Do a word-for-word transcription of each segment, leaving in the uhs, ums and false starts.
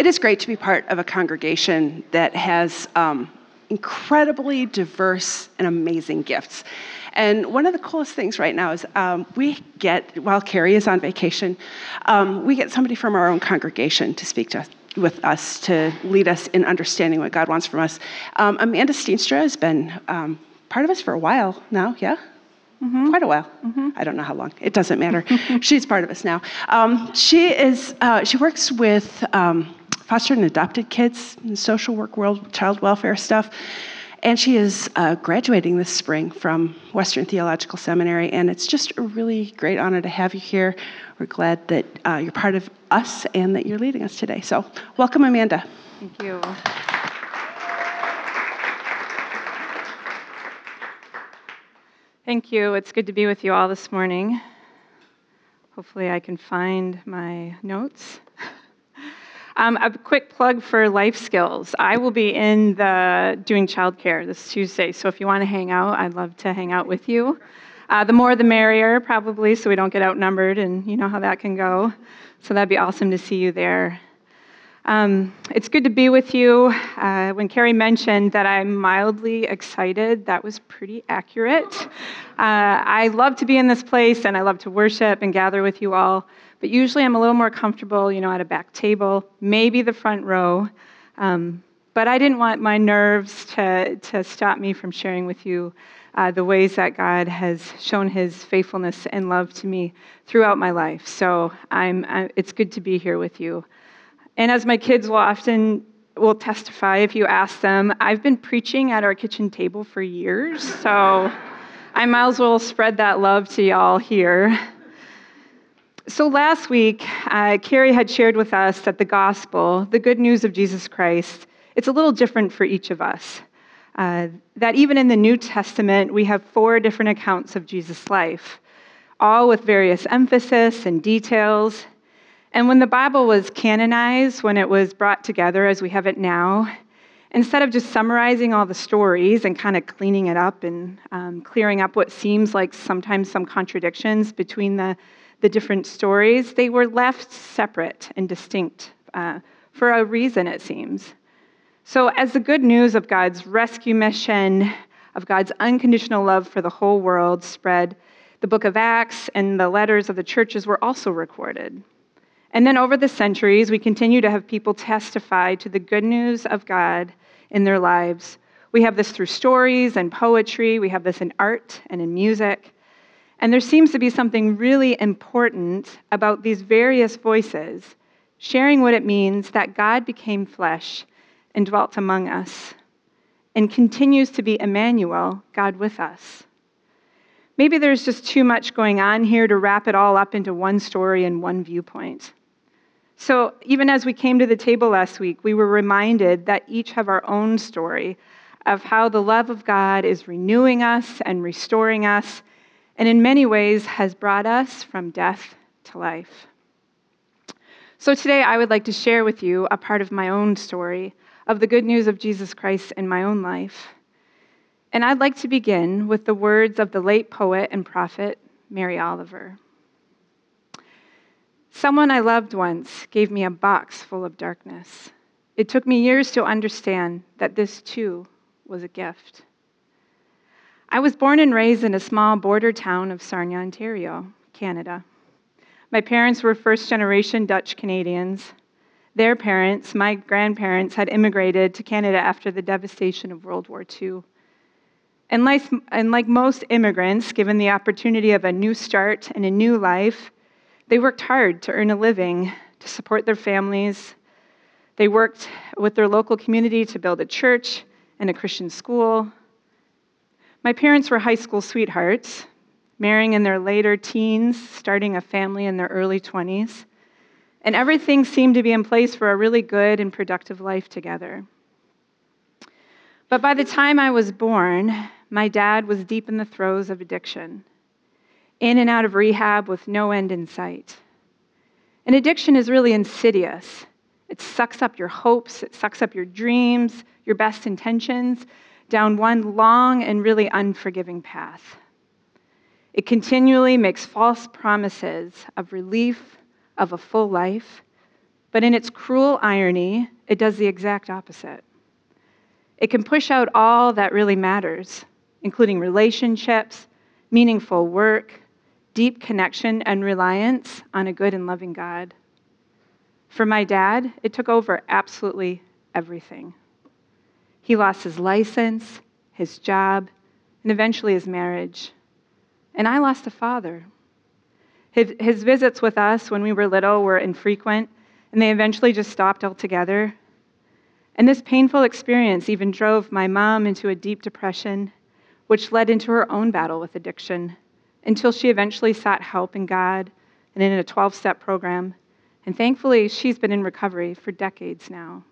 It is great to be part of a congregation that has um, incredibly diverse and amazing gifts. And one of the coolest things right now is um, we get, while Carrie is on vacation, um, we get somebody from our own congregation to speak to us, with us, to lead us in understanding what God wants from us. Um, Amanda Steenstra has been um, part of us for a while now, yeah? Mm-hmm. Quite a while. Mm-hmm. I don't know how long. It doesn't matter. She's part of us now. Um, she is. Uh, she works with um, foster and adopted kids in social work world, child welfare stuff. And she is uh, graduating this spring from Western Theological Seminary, and it's just a really great honor to have you here. We're glad that uh, you're part of us and that you're leading us today. So welcome, Amanda. Thank you. Thank you. It's good to be with you all this morning. Hopefully I can find my notes. Um, a quick plug for life skills. I will be in the doing childcare this Tuesday, so if you want to hang out, I'd love to hang out with you. Uh, the more the merrier, probably, so we don't get outnumbered, and you know how that can go. So that'd be awesome to see you there. Um, it's good to be with you. Uh, when Carrie mentioned that I'm mildly excited, that was pretty accurate. Uh, I love to be in this place, and I love to worship and gather with you all. But usually I'm a little more comfortable, you know, at a back table, maybe the front row. Um, but I didn't want my nerves to, to stop me from sharing with you uh, the ways that God has shown his faithfulness and love to me throughout my life. So I'm, I, it's good to be here with you. And as my kids will often will testify if you ask them, I've been preaching at our kitchen table for years. So I might as well spread that love to y'all here. So last week, uh, Carrie had shared with us that the gospel, the good news of Jesus Christ, it's a little different for each of us. Uh, that even in the New Testament, we have four different accounts of Jesus' life, all with various emphasis and details. And when the Bible was canonized, when it was brought together as we have it now, instead of just summarizing all the stories and kind of cleaning it up and um, clearing up what seems like sometimes some contradictions between the the different stories, they were left separate and distinct uh, for a reason, it seems. So as the good news of God's rescue mission, of God's unconditional love for the whole world spread, the book of Acts and the letters of the churches were also recorded. And then over the centuries, we continue to have people testify to the good news of God in their lives. We have this through stories and poetry. We have this in art and in music. And there seems to be something really important about these various voices sharing what it means that God became flesh and dwelt among us and continues to be Emmanuel, God with us. Maybe there's just too much going on here to wrap it all up into one story and one viewpoint. So even as we came to the table last week, we were reminded that each have our own story of how the love of God is renewing us and restoring us, and in many ways has brought us from death to life. So today I would like to share with you a part of my own story of the good news of Jesus Christ in my own life. And I'd like to begin with the words of the late poet and prophet Mary Oliver. Someone I loved once gave me a box full of darkness. It took me years to understand that this too was a gift. I was born and raised in a small border town of Sarnia, Ontario, Canada. My parents were first-generation Dutch Canadians. Their parents, my grandparents, had immigrated to Canada after the devastation of World War Two. And like, and like most immigrants, given the opportunity of a new start and a new life, they worked hard to earn a living, to support their families. They worked with their local community to build a church and a Christian school. My parents were high school sweethearts, marrying in their later teens, starting a family in their early twenties, and everything seemed to be in place for a really good and productive life together. But by the time I was born, my dad was deep in the throes of addiction, in and out of rehab with no end in sight. And addiction is really insidious. It sucks up your hopes, it sucks up your dreams, your best intentions, down one long and really unforgiving path. It continually makes false promises of relief, of a full life, But in its cruel irony, it does the exact opposite. It can push out all that really matters, including relationships, meaningful work, deep connection and reliance on a good and loving God. For my dad, it took over absolutely everything. He lost his license, his job, and eventually his marriage. And I lost a father. His, his visits with us when we were little were infrequent, and they eventually just stopped altogether. And this painful experience even drove my mom into a deep depression, which led into her own battle with addiction, until she eventually sought help in God and in a twelve-step program. And thankfully, she's been in recovery for decades now.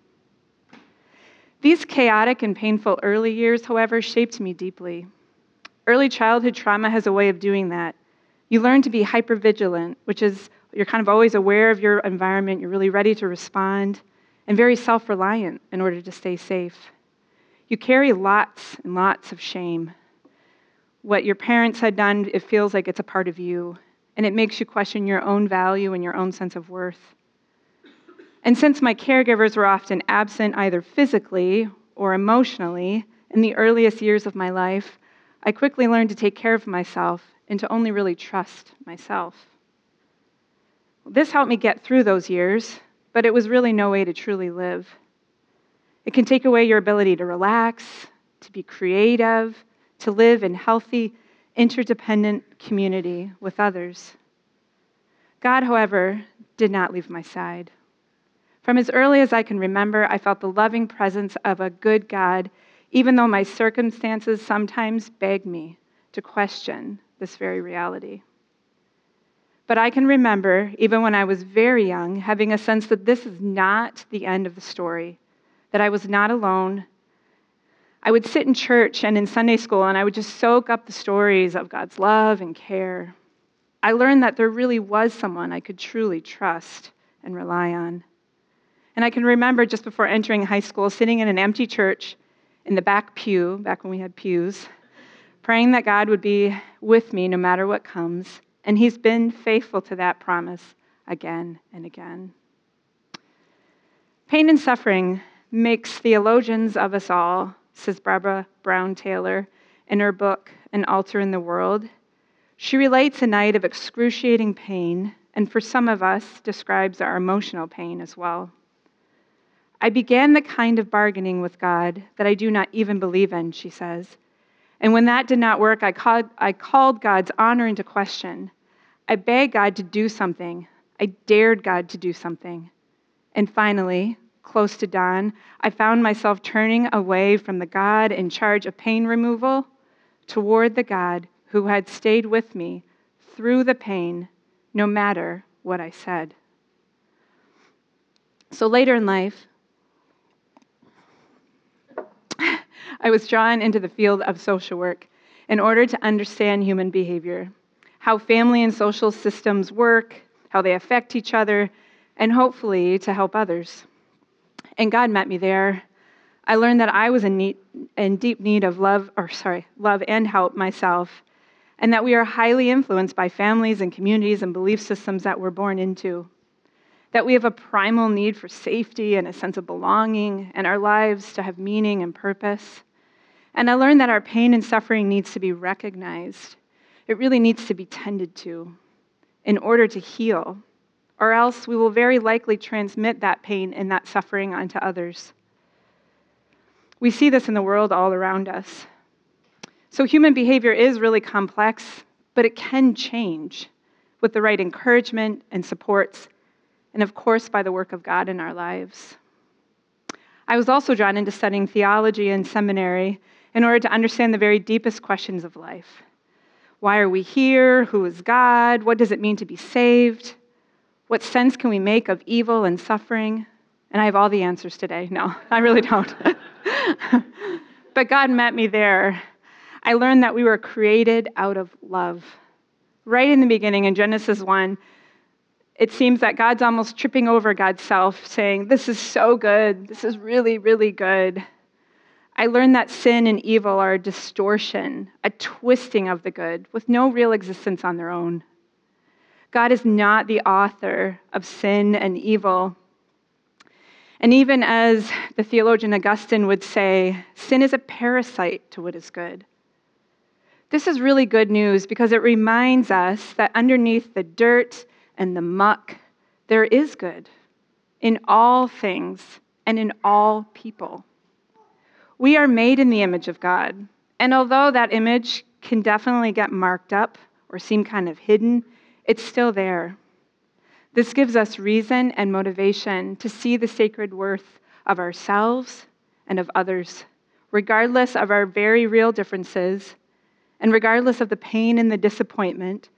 These chaotic and painful early years, however, shaped me deeply. Early childhood trauma has a way of doing that. You learn to be hypervigilant, which is you're kind of always aware of your environment, you're really ready to respond, and very self-reliant in order to stay safe. You carry lots and lots of shame. What your parents had done, it feels like it's a part of you, and it makes you question your own value and your own sense of worth. And since my caregivers were often absent either physically or emotionally in the earliest years of my life, I quickly learned to take care of myself and to only really trust myself. This helped me get through those years, but it was really no way to truly live. It can take away your ability to relax, to be creative, to live in healthy, interdependent community with others. God, however, did not leave my side. From as early as I can remember, I felt the loving presence of a good God, even though my circumstances sometimes begged me to question this very reality. But I can remember, even when I was very young, having a sense that this is not the end of the story, that I was not alone. I would sit in church and in Sunday school, and I would just soak up the stories of God's love and care. I learned that there really was someone I could truly trust and rely on. And I can remember just before entering high school, sitting in an empty church in the back pew, back when we had pews, praying that God would be with me no matter what comes. And he's been faithful to that promise again and again. Pain and suffering makes theologians of us all, says Barbara Brown Taylor in her book, An Altar in the World. She relates a night of excruciating pain, and for some of us, describes our emotional pain as well. I began the kind of bargaining with God that I do not even believe in, she says. And when that did not work, I called, I called God's honor into question. I begged God to do something. I dared God to do something. And finally, close to dawn, I found myself turning away from the God in charge of pain removal toward the God who had stayed with me through the pain, no matter what I said. So later in life, I was drawn into the field of social work in order to understand human behavior, how family and social systems work, how they affect each other, and hopefully to help others. And God met me there. I learned that I was in, need, in deep need of love, or sorry, love and help myself, and that we are highly influenced by families and communities and belief systems that we're born into, that we have a primal need for safety and a sense of belonging, and our lives to have meaning and purpose. And I learned that our pain and suffering needs to be recognized. It really needs to be tended to in order to heal, or else we will very likely transmit that pain and that suffering onto others. We see this in the world all around us. So human behavior is really complex, but it can change with the right encouragement and supports, and of course, by the work of God in our lives. I was also drawn into studying theology in seminary in order to understand the very deepest questions of life. Why are we here? Who is God? What does it mean to be saved? What sense can we make of evil and suffering? And I have all the answers today. No, I really don't. But God met me there. I learned that we were created out of love. Right in the beginning, in Genesis one, it seems that God's almost tripping over God's self, saying, this is so good. This is really, really good. I learned that sin and evil are a distortion, a twisting of the good, with no real existence on their own. God is not the author of sin and evil, And even as the theologian Augustine would say, sin is a parasite to what is good. This is really good news because it reminds us that underneath the dirt and the muck, there is good in all things and in all people. We are made in the image of God. And although that image can definitely get marked up or seem kind of hidden, it's still there. This gives us reason and motivation to see the sacred worth of ourselves and of others, regardless of our very real differences and regardless of the pain and the disappointment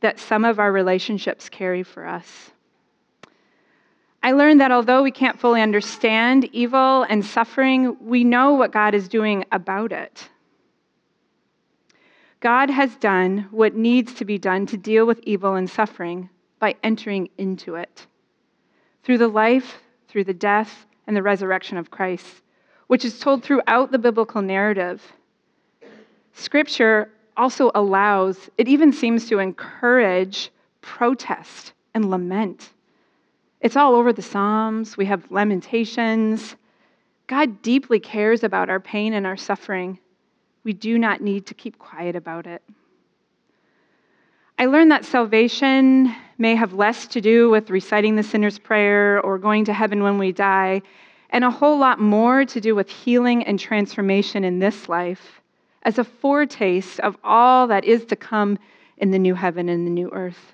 that some of our relationships carry for us. I learned that although we can't fully understand evil and suffering, we know what God is doing about it. God has done what needs to be done to deal with evil and suffering by entering into it through the life, through the death, and the resurrection of Christ, which is told throughout the biblical narrative. Scripture also allows, it even seems to encourage, protest and lament. It's all over the Psalms. We have Lamentations. God deeply cares about our pain and our suffering. We do not need to keep quiet about it. I learned that salvation may have less to do with reciting the sinner's prayer or going to heaven when we die, and a whole lot more to do with healing and transformation in this life as a foretaste of all that is to come in the new heaven and the new earth.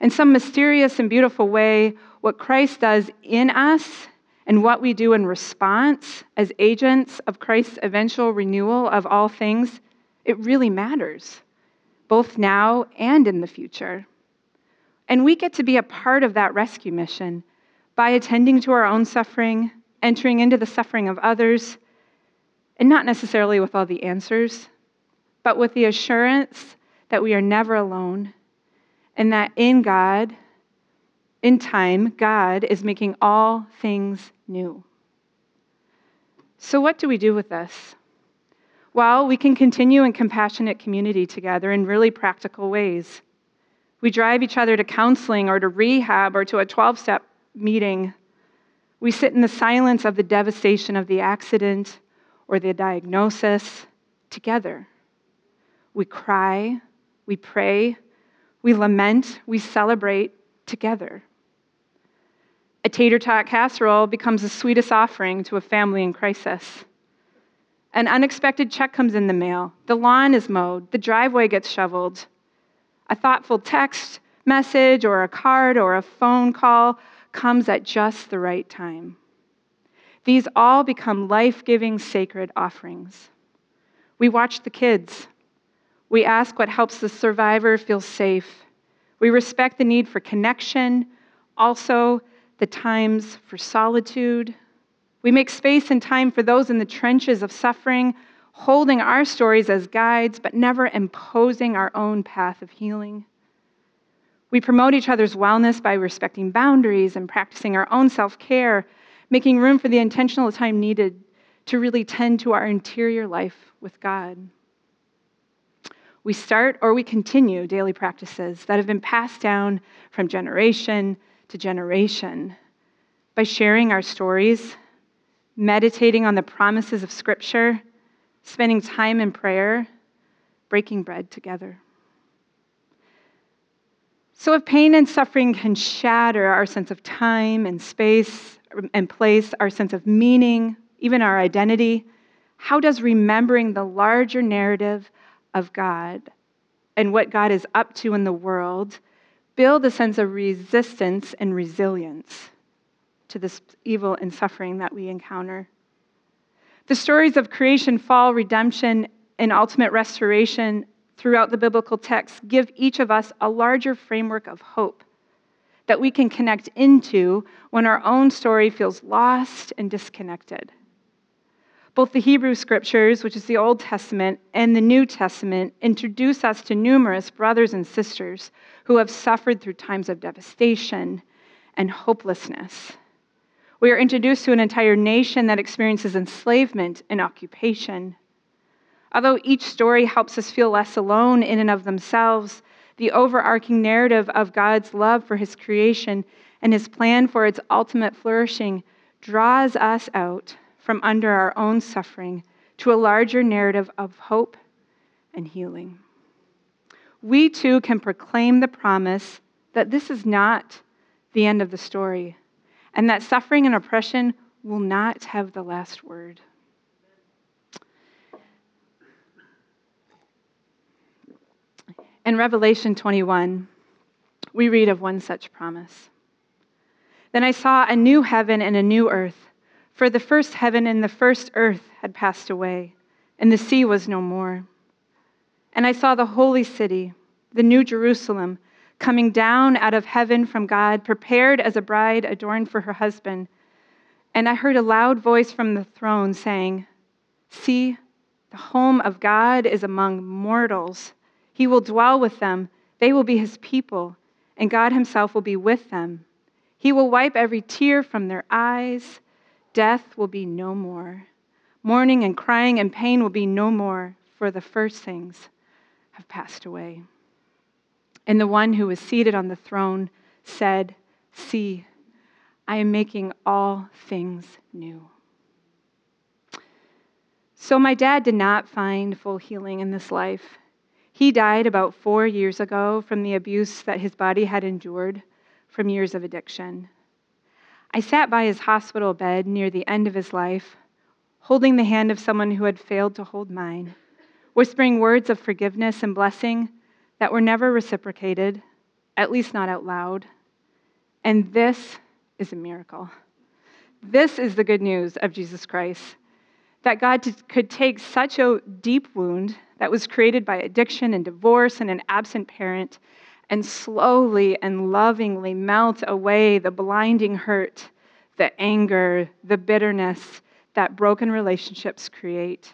In some mysterious and beautiful way, what Christ does in us and what we do in response as agents of Christ's eventual renewal of all things, it really matters, both now and in the future. And we get to be a part of that rescue mission by attending to our own suffering, entering into the suffering of others, and not necessarily with all the answers, but with the assurance that we are never alone. And that in God, in time, God is making all things new. So what do we do with this? Well, we can continue in compassionate community together in really practical ways. We drive each other to counseling or to rehab or to a twelve-step meeting. We sit in the silence of the devastation of the accident or the diagnosis together. We cry, we pray, we lament, we celebrate together. A tater tot casserole becomes the sweetest offering to a family in crisis. An unexpected check comes in the mail. The lawn is mowed. The driveway gets shoveled. A thoughtful text message or a card or a phone call comes at just the right time. These all become life-giving sacred offerings. We watch the kids. We ask what helps the survivor feel safe. We respect the need for connection, also the times for solitude. We make space and time for those in the trenches of suffering, holding our stories as guides, but never imposing our own path of healing. We promote each other's wellness by respecting boundaries and practicing our own self-care, making room for the intentional time needed to really tend to our interior life with God. We start or we continue daily practices that have been passed down from generation to generation by sharing our stories, meditating on the promises of Scripture, spending time in prayer, breaking bread together. So if pain and suffering can shatter our sense of time and space and place, our sense of meaning, even our identity, how does remembering the larger narrative of God and what God is up to in the world build a sense of resistance and resilience to this evil and suffering that we encounter? The stories of creation, fall, redemption, and ultimate restoration throughout the biblical text give each of us a larger framework of hope that we can connect into when our own story feels lost and disconnected. Both the Hebrew Scriptures, which is the Old Testament, and the New Testament introduce us to numerous brothers and sisters who have suffered through times of devastation and hopelessness. We are introduced to an entire nation that experiences enslavement and occupation. Although each story helps us feel less alone in and of themselves, the overarching narrative of God's love for His creation and His plan for its ultimate flourishing draws us out from under our own suffering to a larger narrative of hope and healing. We too can proclaim the promise that this is not the end of the story, and that suffering and oppression will not have the last word. In Revelation twenty-one, we read of one such promise. Then I saw a new heaven and a new earth, for the first heaven and the first earth had passed away, and the sea was no more. And I saw the holy city, the new Jerusalem, coming down out of heaven from God, prepared as a bride adorned for her husband. And I heard a loud voice from the throne saying, "See, the home of God is among mortals. He will dwell with them. They will be his people, and God himself will be with them. He will wipe every tear from their eyes. Death will be no more. Mourning and crying and pain will be no more, for the first things have passed away." And the one who was seated on the throne said, "See, I am making all things new." So my dad did not find full healing in this life. He died about four years ago from the abuse that his body had endured from years of addiction. I sat by his hospital bed near the end of his life, holding the hand of someone who had failed to hold mine, whispering words of forgiveness and blessing that were never reciprocated, at least not out loud. And this is a miracle. This is the good news of Jesus Christ, that God t- could take such a deep wound that was created by addiction and divorce and an absent parent and slowly and lovingly melt away the blinding hurt, the anger, the bitterness that broken relationships create.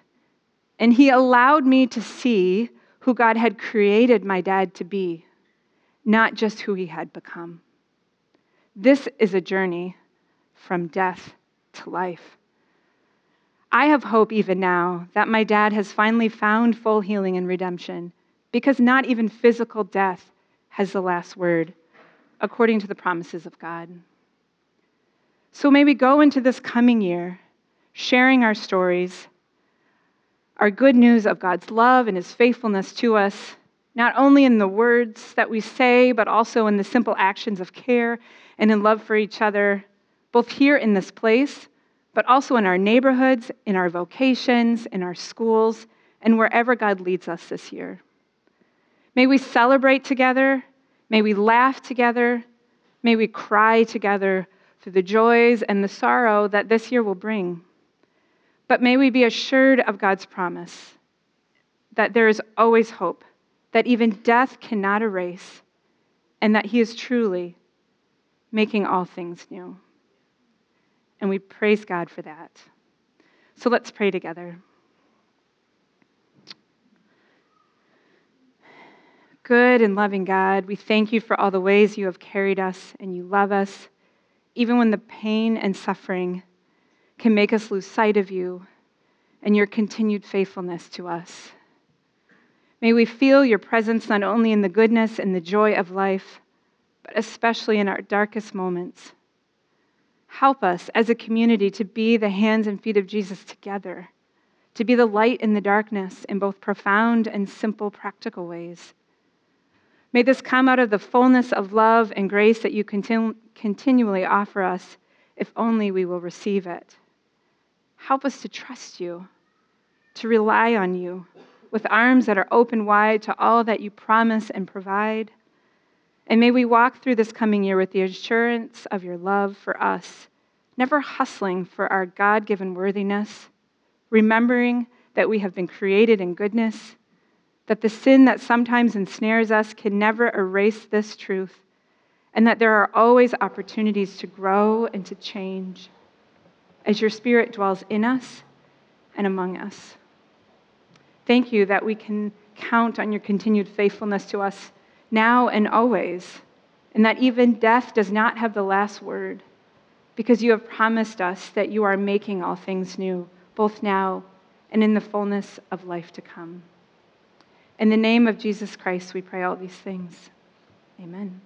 And he allowed me to see who God had created my dad to be, not just who he had become. This is a journey from death to life. I have hope even now that my dad has finally found full healing and redemption, because not even physical death has the last word, according to the promises of God. So may we go into this coming year sharing our stories, our good news of God's love and his faithfulness to us, not only in the words that we say, but also in the simple actions of care and in love for each other, both here in this place, but also in our neighborhoods, in our vocations, in our schools, and wherever God leads us this year. May we celebrate together. May we laugh together. May we cry together through the joys and the sorrow that this year will bring. But may we be assured of God's promise that there is always hope, that even death cannot erase, and that he is truly making all things new. And we praise God for that. So let's pray together. Good and loving God, we thank you for all the ways you have carried us and you love us, even when the pain and suffering can make us lose sight of you and your continued faithfulness to us. May we feel your presence not only in the goodness and the joy of life, but especially in our darkest moments. Help us as a community to be the hands and feet of Jesus together, to be the light in the darkness in both profound and simple practical ways. May this come out of the fullness of love and grace that you continu- continually offer us, if only we will receive it. Help us to trust you, to rely on you, with arms that are open wide to all that you promise and provide. And may we walk through this coming year with the assurance of your love for us, never hustling for our God-given worthiness, remembering that we have been created in goodness, that the sin that sometimes ensnares us can never erase this truth, and that there are always opportunities to grow and to change as your Spirit dwells in us and among us. Thank you that we can count on your continued faithfulness to us now and always, and that even death does not have the last word, because you have promised us that you are making all things new, both now and in the fullness of life to come. In the name of Jesus Christ, we pray all these things. Amen.